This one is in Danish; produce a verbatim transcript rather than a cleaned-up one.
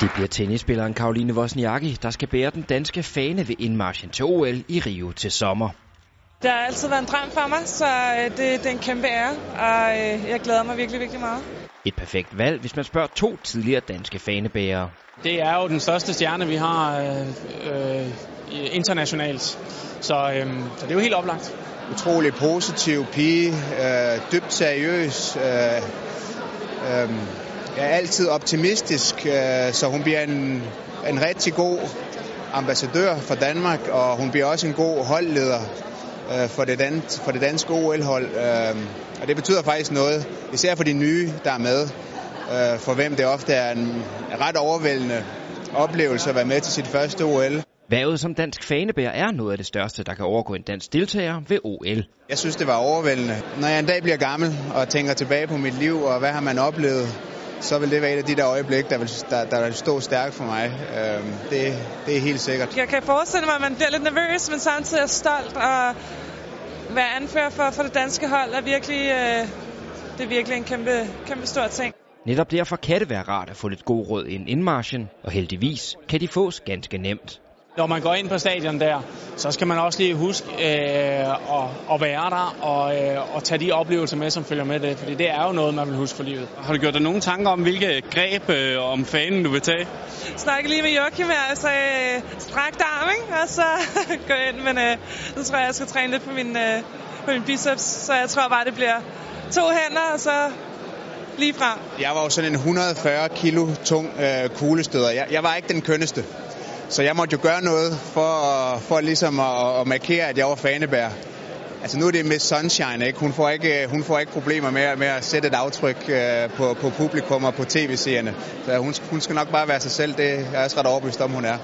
Det bliver tennisspilleren Caroline Wozniacki, der skal bære den danske fane ved indmarchen til O L i Rio til sommer. Det har altid været en drøm for mig, så det, det er en kæmpe ære, og jeg glæder mig virkelig, virkelig meget. Et perfekt valg, hvis man spørger to tidligere danske fanebærere. Det er jo den største stjerne, vi har øh, øh, internationalt, så, øh, så det er jo helt oplagt. Utrolig positiv pige, øh, dybt seriøs, øh, øh, er altid optimistisk, øh, så hun bliver en, en rigtig god ambassadør for Danmark, og hun bliver også en god holdleder for det, dan- for det danske O L-hold, øh, og det betyder faktisk noget, især for de nye, der er med, øh, for hvem det ofte er en ret overvældende oplevelse at være med til sit første O L. Hvervet som dansk fanebærer er noget af det største, der kan overgå en dansk deltager ved O L. Jeg synes, det var overvældende. Når jeg en dag bliver gammel og tænker tilbage på mit liv, og hvad har man oplevet, så vil det være et af de der øjeblikke, der vil, der, der vil stå stærkt for mig. Øhm, det, det er helt sikkert. Jeg kan forestille mig, at man bliver lidt nervøs, men samtidig er stolt. Og være anfører for, for det danske hold er virkelig, øh, det er virkelig en kæmpe, kæmpe stor ting. Netop derfor kan det være rart at få lidt god råd inden indmarchen, og heldigvis kan de fås ganske nemt. Når man går ind på stadion der, så skal man også lige huske øh, at, at være der og øh, at tage de oplevelser med, som følger med det. Fordi det er jo noget, man vil huske for livet. Har du gjort dig nogle tanker om, hvilke greb øh, om fanen du vil tage? Snakke lige med Joky med, altså øh, strakt arm, ikke? Og så gå ind. Men øh, så tror jeg, jeg skal træne lidt på min, øh, på min biceps. Så jeg tror bare, det bliver to hænder, og så lige frem. Jeg var jo sådan en et hundrede og fyrre kilo tung øh, kuglestøder. Jeg, jeg var ikke den kønneste. Så jeg måtte jo gøre noget for, for ligesom at, at markere, at jeg var fanebær. Altså nu er det Miss Sunshine, ikke? Hun får ikke, hun får ikke problemer med, med at sætte et aftryk på, på publikum og på tv-seerne. Så hun, hun skal nok bare være sig selv, det er jeg også ret overbevist om, hun er.